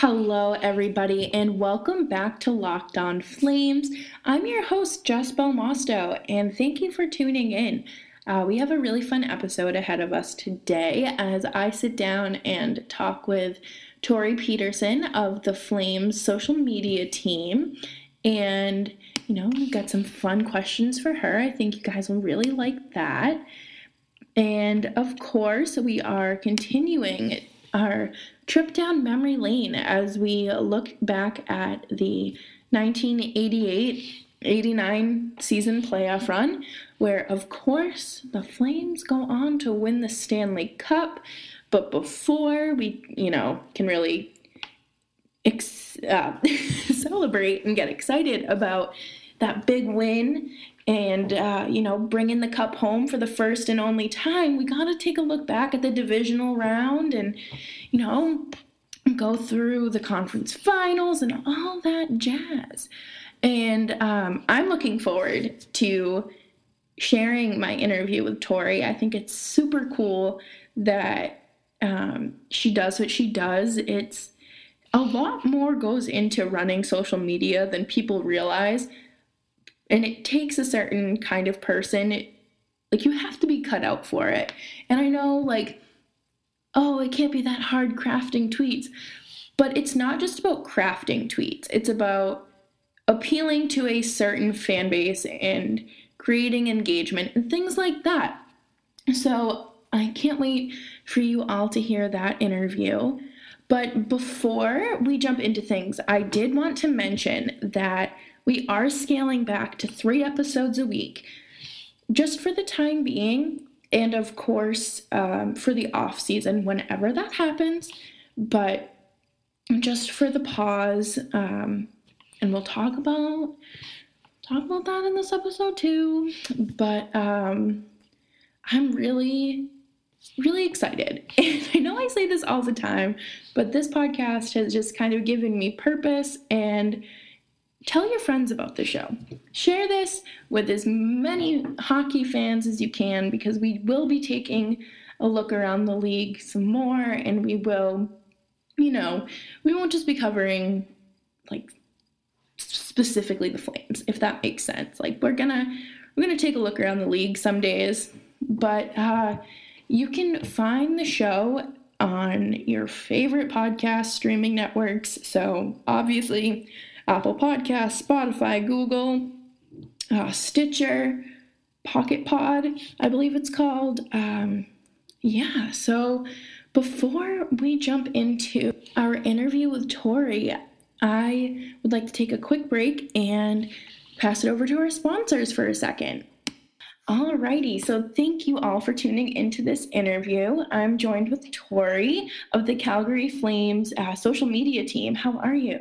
Hello, everybody, and welcome back to Locked on Flames. I'm your host, Jess Belmosto, and thank you for tuning in. We have a really fun episode ahead of us today as I sit down and talk with Tori Peterson of the Flames social media team. And, you know, we've got some fun questions for her. I think you guys will really like that. And, of course, we are continuing our trip down memory lane as we look back at the 1988-89 season playoff run, where, of course, the Flames go on to win the Stanley Cup. But before we, can really celebrate and get excited about that big win and, bringing the cup home for the first and only time, we got to take a look back at the divisional round and, go through the conference finals and all that jazz. And I'm looking forward to sharing my interview with Tori. I think it's super cool that she does what she does. It's a lot more goes into running social media than people realize. And it takes a certain kind of person. You have to be cut out for it. And I know, it can't be that hard crafting tweets. But it's not just about crafting tweets. It's about appealing to a certain fan base and creating engagement and things like that. So I can't wait for you all to hear that interview. But before we jump into things, I did want to mention that we are scaling back to 3 episodes a week, just for the time being, and of course, for the off-season, whenever that happens, but just for the pause, and we'll talk about that in this episode too, but I'm really, really excited, and I know I say this all the time, but this podcast has just kind of given me purpose. And tell your friends about the show. Share this with as many hockey fans as you can, because we will be taking a look around the league some more, and we will, we won't just be covering, specifically the Flames, if that makes sense. We're gonna take a look around the league some days, but you can find the show on your favorite podcast streaming networks. So obviously, Apple Podcasts, Spotify, Google, Stitcher, Pocket Pod, I believe it's called. So before we jump into our interview with Tori, I would like to take a quick break and pass it over to our sponsors for a second. Alrighty, so thank you all for tuning into this interview. I'm joined with Tori of the Calgary Flames social media team. How are you?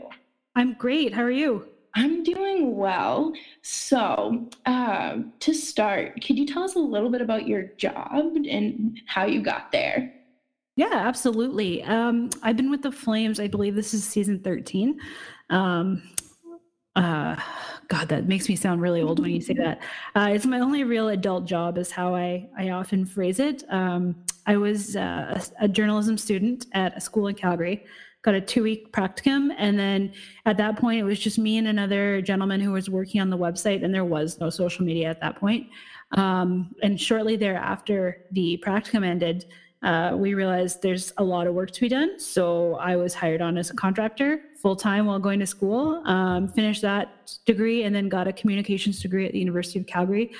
I'm great. How are you? I'm doing well. So to start, could you tell us a little bit about your job and how you got there? Yeah, absolutely. I've been with the Flames, I believe this is season 13. God, that makes me sound really old when you say that. It's my only real adult job is how I often phrase it. I was a journalism student at a school in Calgary. Got a 2-week practicum, and then at that point it was just me and another gentleman who was working on the website, and there was no social media at that point. And shortly thereafter the practicum ended, we realized there's a lot of work to be done, so I was hired on as a contractor full-time while going to school, finished that degree, and then got a communications degree at the University of Calgary,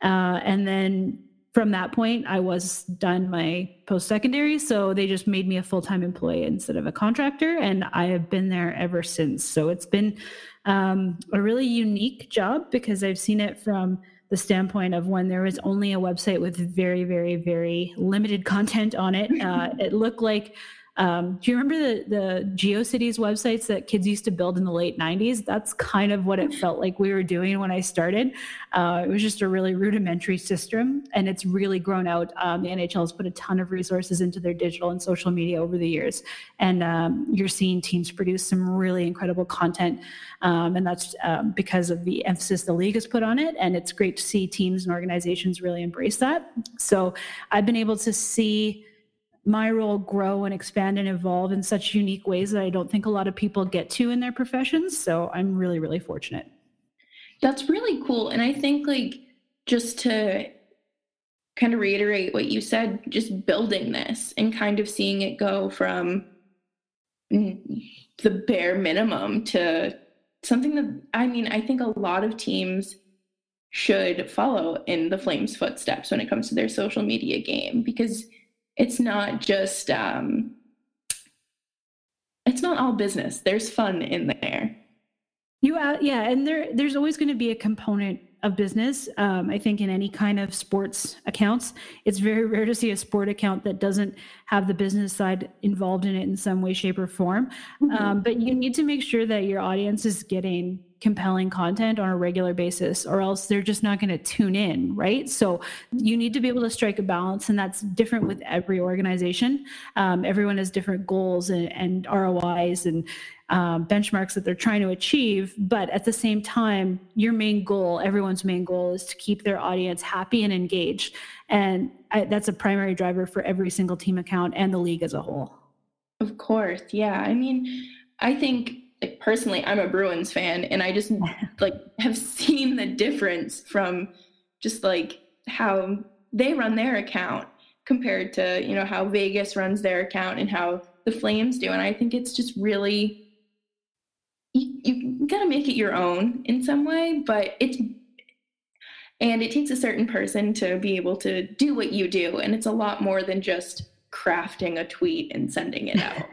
and then from that point, I was done my post-secondary, so they just made me a full-time employee instead of a contractor, and I have been there ever since. So it's been a really unique job, because I've seen it from the standpoint of when there was only a website with very, very, very limited content on it. It looked like, do you remember the GeoCities websites that kids used to build in the late 90s? That's kind of what it felt like we were doing when I started. It was just a really rudimentary system, and it's really grown out. The NHL has put a ton of resources into their digital and social media over the years, and you're seeing teams produce some really incredible content, and that's because of the emphasis the league has put on it, and it's great to see teams and organizations really embrace that. So I've been able to see my role grow and expand and evolve in such unique ways that I don't think a lot of people get to in their professions. So I'm really, really fortunate. That's really cool. And I think, like, just to kind of reiterate what you said, just building this and kind of seeing it go from the bare minimum to something that, I mean, I think a lot of teams should follow in the Flames' footsteps when it comes to their social media game, because it's not just, it's not all business. There's fun in there. And there's always going to be a component of business. I think in any kind of sports accounts, it's very rare to see a sport account that doesn't have the business side involved in it in some way, shape, or form. But you need to make sure that your audience is getting compelling content on a regular basis, or else they're just not going to tune in, right? So you need to be able to strike a balance, and that's different with every organization. Everyone has different goals and ROIs and benchmarks that they're trying to achieve. But at the same time, your main goal, everyone's main goal, is to keep their audience happy and engaged. And that's a primary driver for every single team account and the league as a whole. Of course. Yeah. I mean, I think, like, personally, I'm a Bruins fan, and I just like have seen the difference from just like how they run their account compared to, you know, how Vegas runs their account and how the Flames do. And I think it's just really, you gotta make it your own in some way, but it takes a certain person to be able to do what you do. And it's a lot more than just crafting a tweet and sending it out.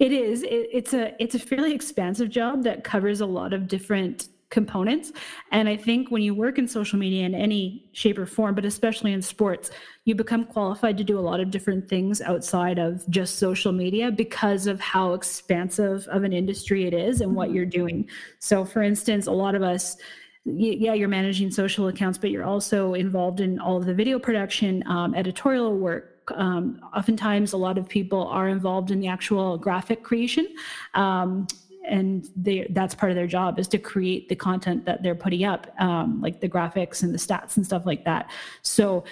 It is. It's a fairly expansive job that covers a lot of different components. And I think when you work in social media in any shape or form, but especially in sports, you become qualified to do a lot of different things outside of just social media because of how expansive of an industry it is and what you're doing. So for instance, a lot of us, you're managing social accounts, but you're also involved in all of the video production, editorial work. Oftentimes a lot of people are involved in the actual graphic creation, and that's part of their job, is to create the content that they're putting up, like the graphics and the stats and stuff like that. So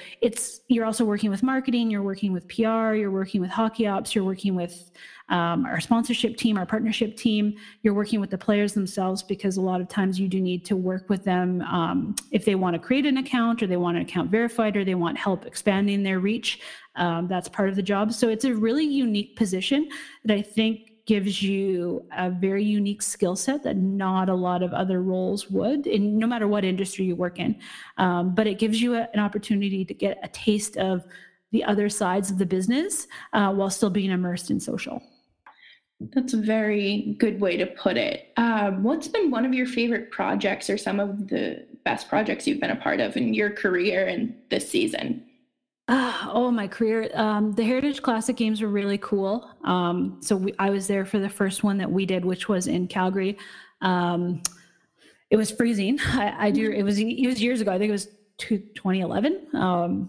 you're also working with marketing, you're working with PR, you're working with hockey ops, you're working with our sponsorship team, our partnership team, you're working with the players themselves, because a lot of times you do need to work with them if they want to create an account, or they want an account verified, or they want help expanding their reach. That's part of the job. So it's a really unique position that I think gives you a very unique skill set that not a lot of other roles would, in no matter what industry you work in. But it gives you an opportunity to get a taste of the other sides of the business while still being immersed in social. That's a very good way to put it. What's been one of your favorite projects, or some of the best projects you've been a part of in your career and this season? My career. The Heritage Classic games were really cool. I was there for the first one that we did, which was in Calgary. It was freezing. It was years ago. I think it was 2011.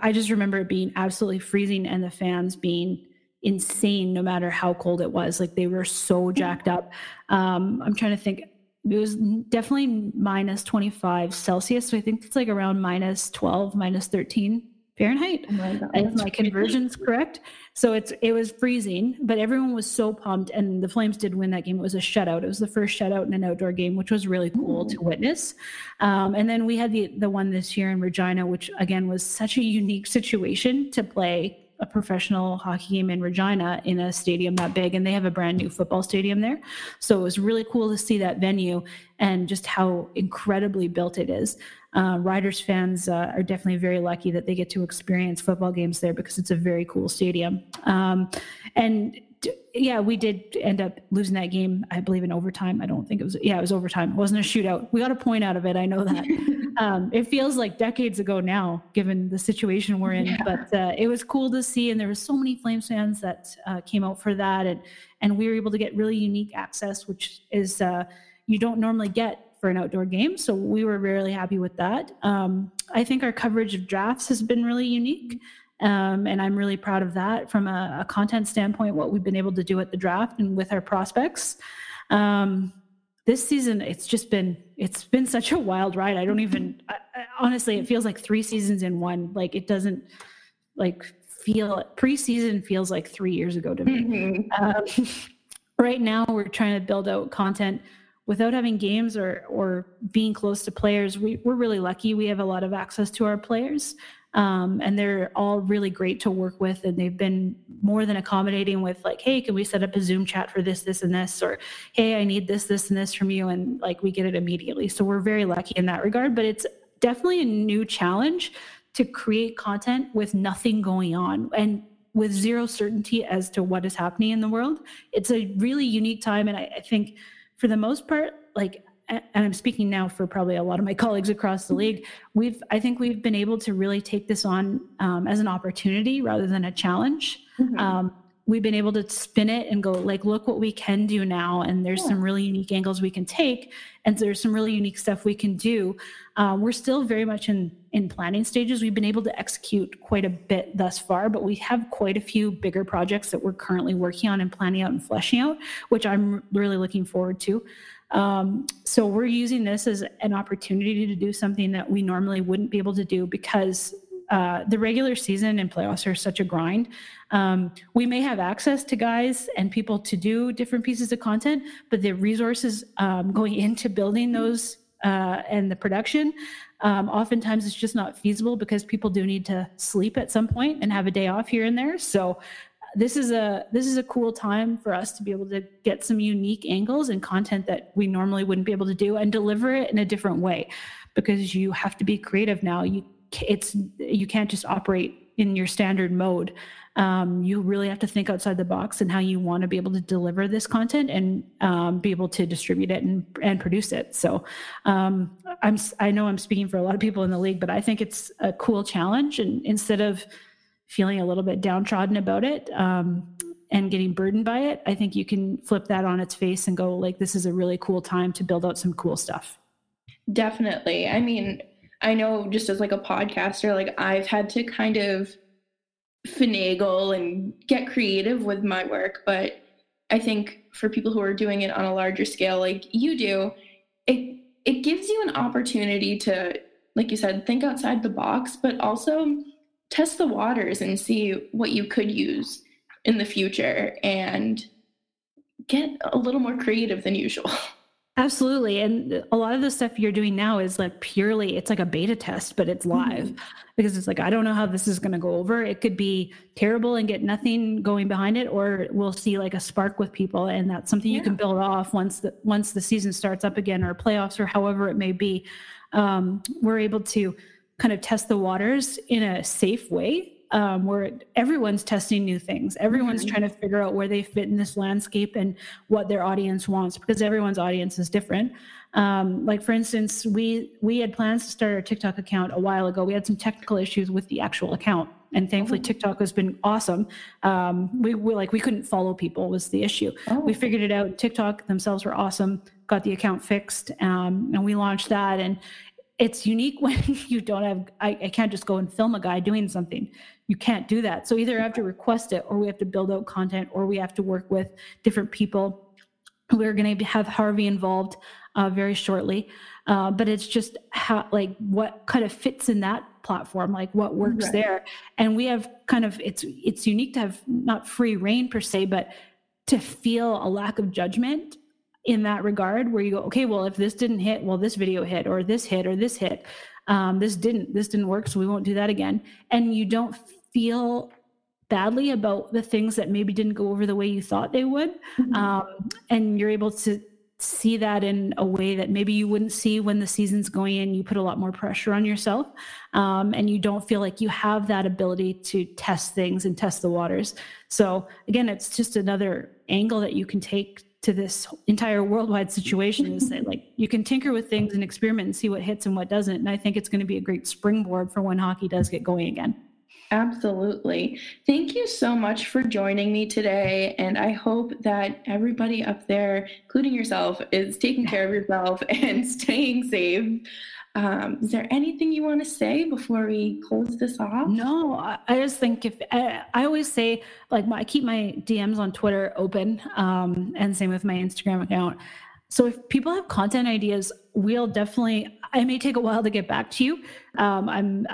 I just remember it being absolutely freezing and the fans being insane, no matter how cold it was. Like, they were so jacked up. I'm trying to think. It was definitely minus 25 Celsius. So I think it's like around minus 12, minus 13 Fahrenheit. Oh my God, and my conversion's correct. So it was freezing, but everyone was so pumped, and the Flames did win that game. It was a shutout. It was the first shutout in an outdoor game, which was really cool to witness. And then we had the one this year in Regina, which again was such a unique situation to play a professional hockey game in Regina in a stadium that big, and they have a brand new football stadium there. So it was really cool to see that venue and just how incredibly built it is. Riders fans are definitely very lucky that they get to experience football games there, because it's a very cool stadium. We did end up losing that game, I believe, in overtime. I don't think it was overtime. It wasn't a shootout. We got a point out of it. I know that. It feels like decades ago now, given the situation we're in, but it was cool to see. And there were so many Flames fans that came out for that. And we were able to get really unique access, which is you don't normally get for an outdoor game. So we were really happy with that. I think our coverage of drafts has been really unique. And I'm really proud of that from a content standpoint, what we've been able to do at the draft and with our prospects. This season, it's been such a wild ride. Honestly, it feels like 3 seasons in one. Like, it doesn't feel preseason feels like 3 years ago to me. Mm-hmm. Right now we're trying to build out content without having games or being close to players. We're really lucky. We have a lot of access to our players, and they're all really great to work with. And they've been more than accommodating with like, hey, can we set up a Zoom chat for this, this, and this? Or, hey, I need this, this, and this from you. And like, we get it immediately. So we're very lucky in that regard, but it's definitely a new challenge to create content with nothing going on and with zero certainty as to what is happening in the world. It's a really unique time. And I think for the most part, like, and I'm speaking now for probably a lot of my colleagues across the league, I think we've been able to really take this on as an opportunity rather than a challenge. Mm-hmm. We've been able to spin it and go like, look what we can do now. And there's some really unique angles we can take. And there's some really unique stuff we can do. We're still very much in planning stages. We've been able to execute quite a bit thus far, but we have quite a few bigger projects that we're currently working on and planning out and fleshing out, which I'm really looking forward to. So we're using this as an opportunity to do something that we normally wouldn't be able to do because the regular season and playoffs are such a grind. We may have access to guys and people to do different pieces of content, but the resources going into building those and the production, oftentimes it's just not feasible because people do need to sleep at some point and have a day off here and there. So this is a cool time for us to be able to get some unique angles and content that we normally wouldn't be able to do and deliver it in a different way because you have to be creative now. You can't just operate in your standard mode. You really have to think outside the box and how you want to be able to deliver this content and be able to distribute it and produce it. So I know I'm speaking for a lot of people in the league, but I think it's a cool challenge. And instead of feeling a little bit downtrodden about it and getting burdened by it, I think you can flip that on its face and go like, this is a really cool time to build out some cool stuff. Definitely. I mean, I know just as like a podcaster, like I've had to kind of finagle and get creative with my work. But I think for people who are doing it on a larger scale, like you do, it gives you an opportunity to, like you said, think outside the box, but also test the waters and see what you could use in the future and get a little more creative than usual. Absolutely. And a lot of the stuff you're doing now is like purely, it's like a beta test, but it's live because it's like, I don't know how this is going to go over. It could be terrible and get nothing going behind it, or we'll see like a spark with people. And that's something you can build off once the season starts up again or playoffs or however it may be. We're able to kind of test the waters in a safe way. Where everyone's testing new things. Everyone's trying to figure out where they fit in this landscape and what their audience wants, because everyone's audience is different. Like for instance, we had plans to start our TikTok account a while ago. We had some technical issues with the actual account, and thankfully TikTok has been awesome. We couldn't follow people was the issue. We figured it out. TikTok themselves were awesome, got the account fixed, and we launched that. And it's unique when you don't have, I can't just go and film a guy doing something. You can't do that. So either I have to request it, or we have to build out content, or we have to work with different people. We're going to have Harvey involved very shortly. But it's just how, like what kind of fits in that platform, like what works there. And we have kind of, it's unique to have not free reign per se, but to feel a lack of judgment in that regard, where you go, okay, well, if this didn't hit, well, this video hit, or this hit, or this hit, this didn't work, so we won't do that again. And you don't feel badly about the things that maybe didn't go over the way you thought they would. And you're able to see that in a way that maybe you wouldn't see when the season's going in. You put a lot more pressure on yourself, and you don't feel like you have that ability to test things and test the waters. So again, it's just another angle that you can take to this entire worldwide situation, is that like you can tinker with things and experiment and see what hits and what doesn't. And I think it's going to be a great springboard for when hockey does get going again. Absolutely. Thank you so much for joining me today. And I hope that everybody up there, including yourself, is taking care of yourself and staying safe. Is there anything you want to say before we close this off? No, I just think I always say, like, I keep my DMs on Twitter open, and same with my Instagram account. So if people have content ideas, I may take a while to get back to you. I'm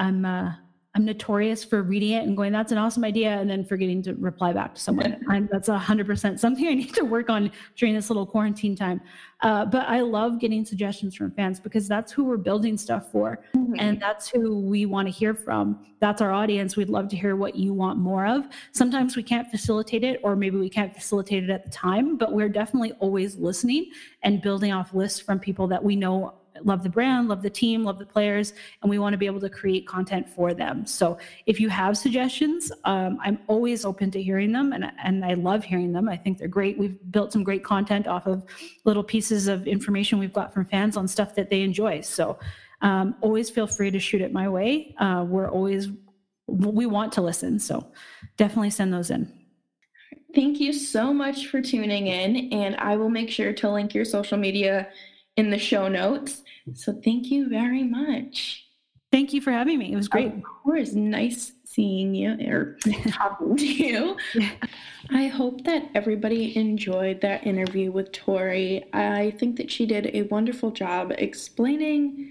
I'm notorious for reading it and going, that's an awesome idea, and then forgetting to reply back to someone. That's 100% something I need to work on during this little quarantine time. But I love getting suggestions from fans because that's who we're building stuff for. Mm-hmm. And that's who we want to hear from. That's our audience. We'd love to hear what you want more of. Sometimes we can't facilitate it, or maybe we can't facilitate it at the time, but we're definitely always listening and building off lists from people that we know love the brand, love the team, love the players, and we want to be able to create content for them. So if you have suggestions, I'm always open to hearing them, and I love hearing them. I think they're great. We've built some great content off of little pieces of information we've got from fans on stuff that they enjoy. So always feel free to shoot it my way. We want to listen. So definitely send those in. Thank you so much for tuning in, and I will make sure to link your social media in the show notes. So thank you very much. Thank you for having me. It was great. Of course. Nice seeing you or talking to you. I hope that everybody enjoyed that interview with Tori. I think that she did a wonderful job explaining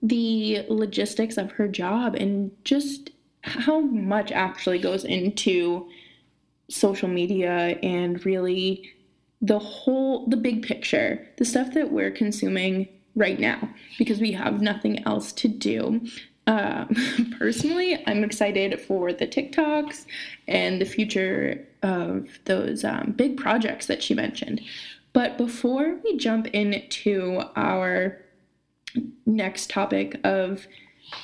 the logistics of her job and just how much actually goes into social media and really the big picture, the stuff that we're consuming right now because we have nothing else to do. Personally, I'm excited for the TikToks and the future of those big projects that she mentioned. But before we jump into our next topic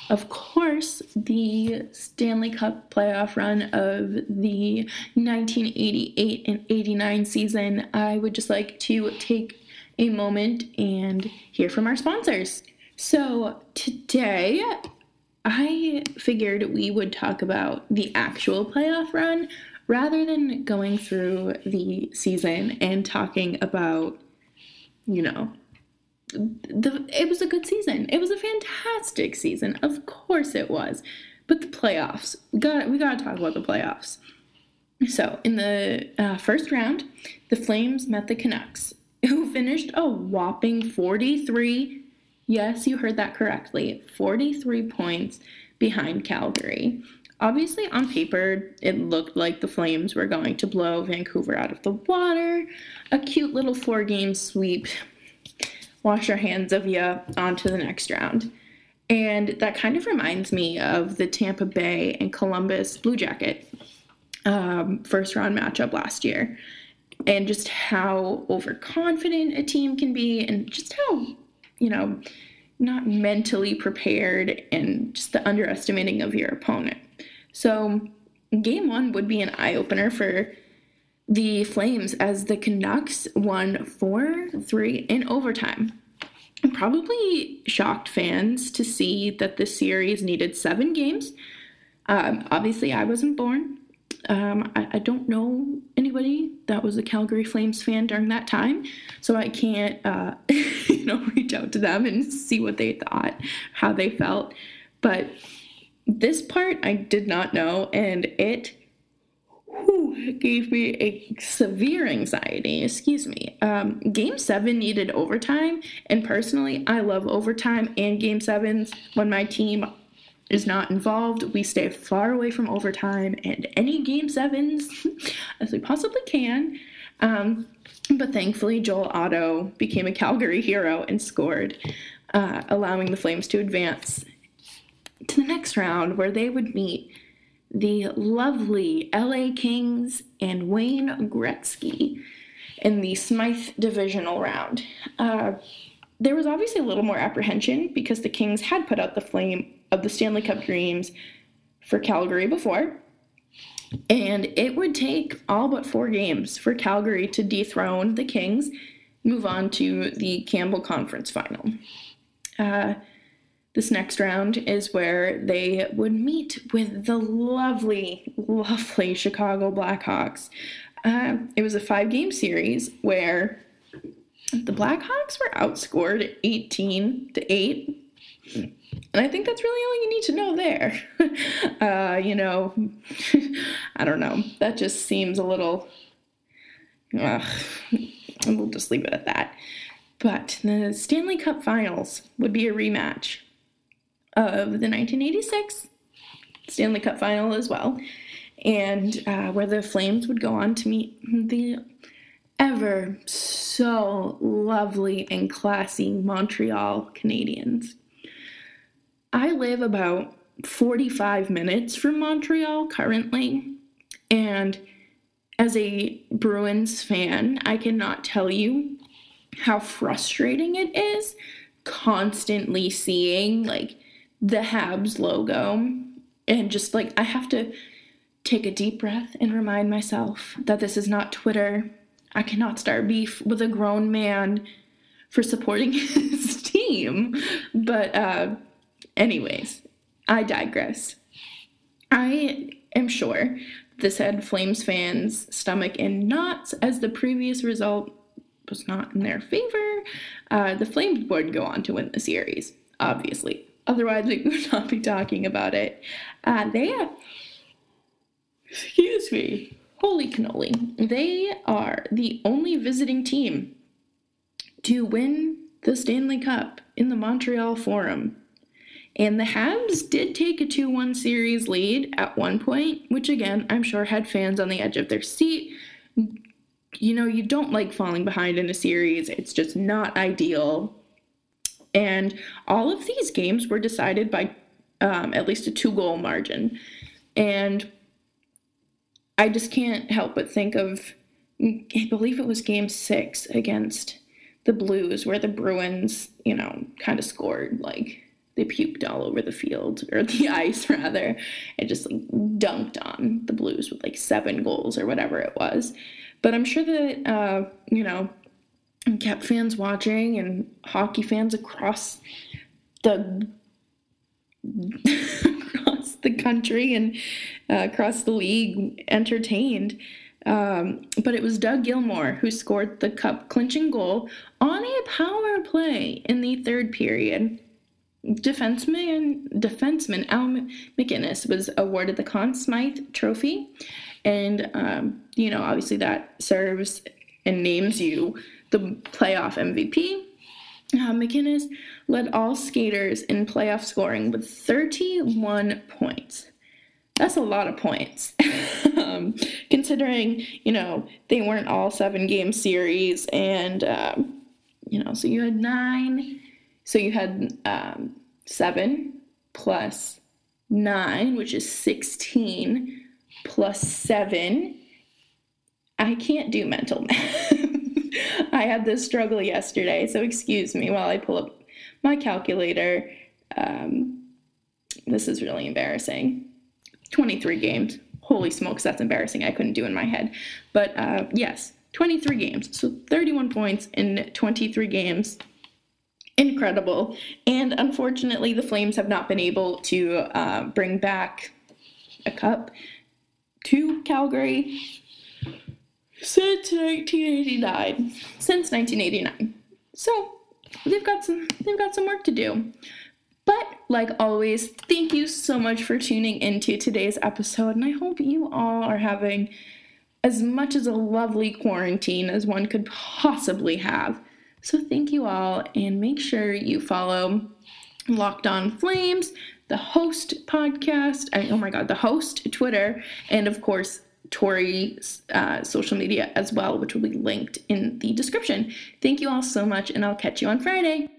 of course, the Stanley Cup playoff run of the 1988 and 89 season, I would just like to take a moment and hear from our sponsors. So today, I figured we would talk about the actual playoff run rather than going through the season and talking about, it was a good season. It was a fantastic season. Of course it was. But the playoffs, we got to talk about the playoffs. So in the first round, the Flames met the Canucks, who finished a whopping 43. Yes, you heard that correctly. 43 points behind Calgary. Obviously, on paper, it looked like the Flames were going to blow Vancouver out of the water. A cute little 4-game sweep. Wash your hands of you, on to the next round. And that kind of reminds me of the Tampa Bay and Columbus Blue Jacket first round matchup last year, and just how overconfident a team can be, and just how, not mentally prepared, and just the underestimating of your opponent. So game one would be an eye-opener for the Flames as the Canucks won 4-3 in overtime. It probably shocked fans to see that the series needed 7 games. Obviously, I wasn't born. I don't know anybody that was a Calgary Flames fan during that time, so I can't, reach out to them and see what they thought, how they felt. But this part I did not know, and it gave me a severe anxiety. Game 7 needed overtime, and personally, I love overtime and Game 7s. When my team is not involved, we stay far away from overtime and any Game 7s as we possibly can. But thankfully, Joel Otto became a Calgary hero and scored, allowing the Flames to advance to the next round where they would meet the lovely LA Kings and Wayne Gretzky in the Smythe divisional round. There was obviously a little more apprehension because the Kings had put out the flame of the Stanley Cup dreams for Calgary before, and it would take all but 4 games for Calgary to dethrone the Kings, move on to the Campbell Conference Final. This next round is where they would meet with the lovely, lovely Chicago Blackhawks. It was a 5-game series where the Blackhawks were outscored 18-8. And I think that's really all you need to know there. I don't know. That just seems a little... we'll just leave it at that. But the Stanley Cup Finals would be a rematch of the 1986 Stanley Cup final as well, and where the Flames would go on to meet the ever so lovely and classy Montreal Canadiens. I live about 45 minutes from Montreal currently, and as a Bruins fan, I cannot tell you how frustrating it is constantly seeing, like, the Habs logo, and just, like, I have to take a deep breath and remind myself that this is not Twitter. I cannot start beef with a grown man for supporting his team. But anyways, I digress. I am sure this had Flames fans' stomach in knots, as the previous result was not in their favor. The Flames would go on to win the series, obviously. Otherwise, we would not be talking about it. Excuse me. Holy cannoli. They are the only visiting team to win the Stanley Cup in the Montreal Forum. And the Habs did take a 2-1 series lead at one point, which, again, I'm sure had fans on the edge of their seat. You know, you don't like falling behind in a series. It's just not ideal. And all of these games were decided by at least a 2-goal margin. And I just can't help but think of, I believe it was Game 6 against the Blues, where the Bruins, you know, kind of scored, like, they puked all over the field, or the ice, rather, and just, like, dunked on the Blues with, like, 7 goals or whatever it was. But I'm sure that, you know, kept fans watching and hockey fans across the country and across the league entertained. But it was Doug Gilmour who scored the cup clinching goal on a power play in the third period. Defenseman Al McInnes was awarded the Conn Smythe trophy, and you know, obviously that serves and names you the playoff MVP. McInnes led all skaters in playoff scoring with 31 points. That's a lot of points, considering, you know, they weren't all 7-game series, and you know, so you had 9. So you had 7 plus 9, which is 16, plus 7. I can't do mental math. I had this struggle yesterday, so excuse me while I pull up my calculator. This is really embarrassing. 23 games. Holy smokes, that's embarrassing. I couldn't do in my head. But yes, 23 games. So 31 points in 23 games. Incredible. And unfortunately, the Flames have not been able to bring back a cup to Calgary since 1989. So they've got some work to do. But like always, thank you so much for tuning into today's episode, and I hope you all are having as much as a lovely quarantine as one could possibly have. So thank you all, and make sure you follow Locked on Flames, the host podcast, the host Twitter, and of course Tori's social media as well, which will be linked in the description. Thank you all so much, and I'll catch you on Friday.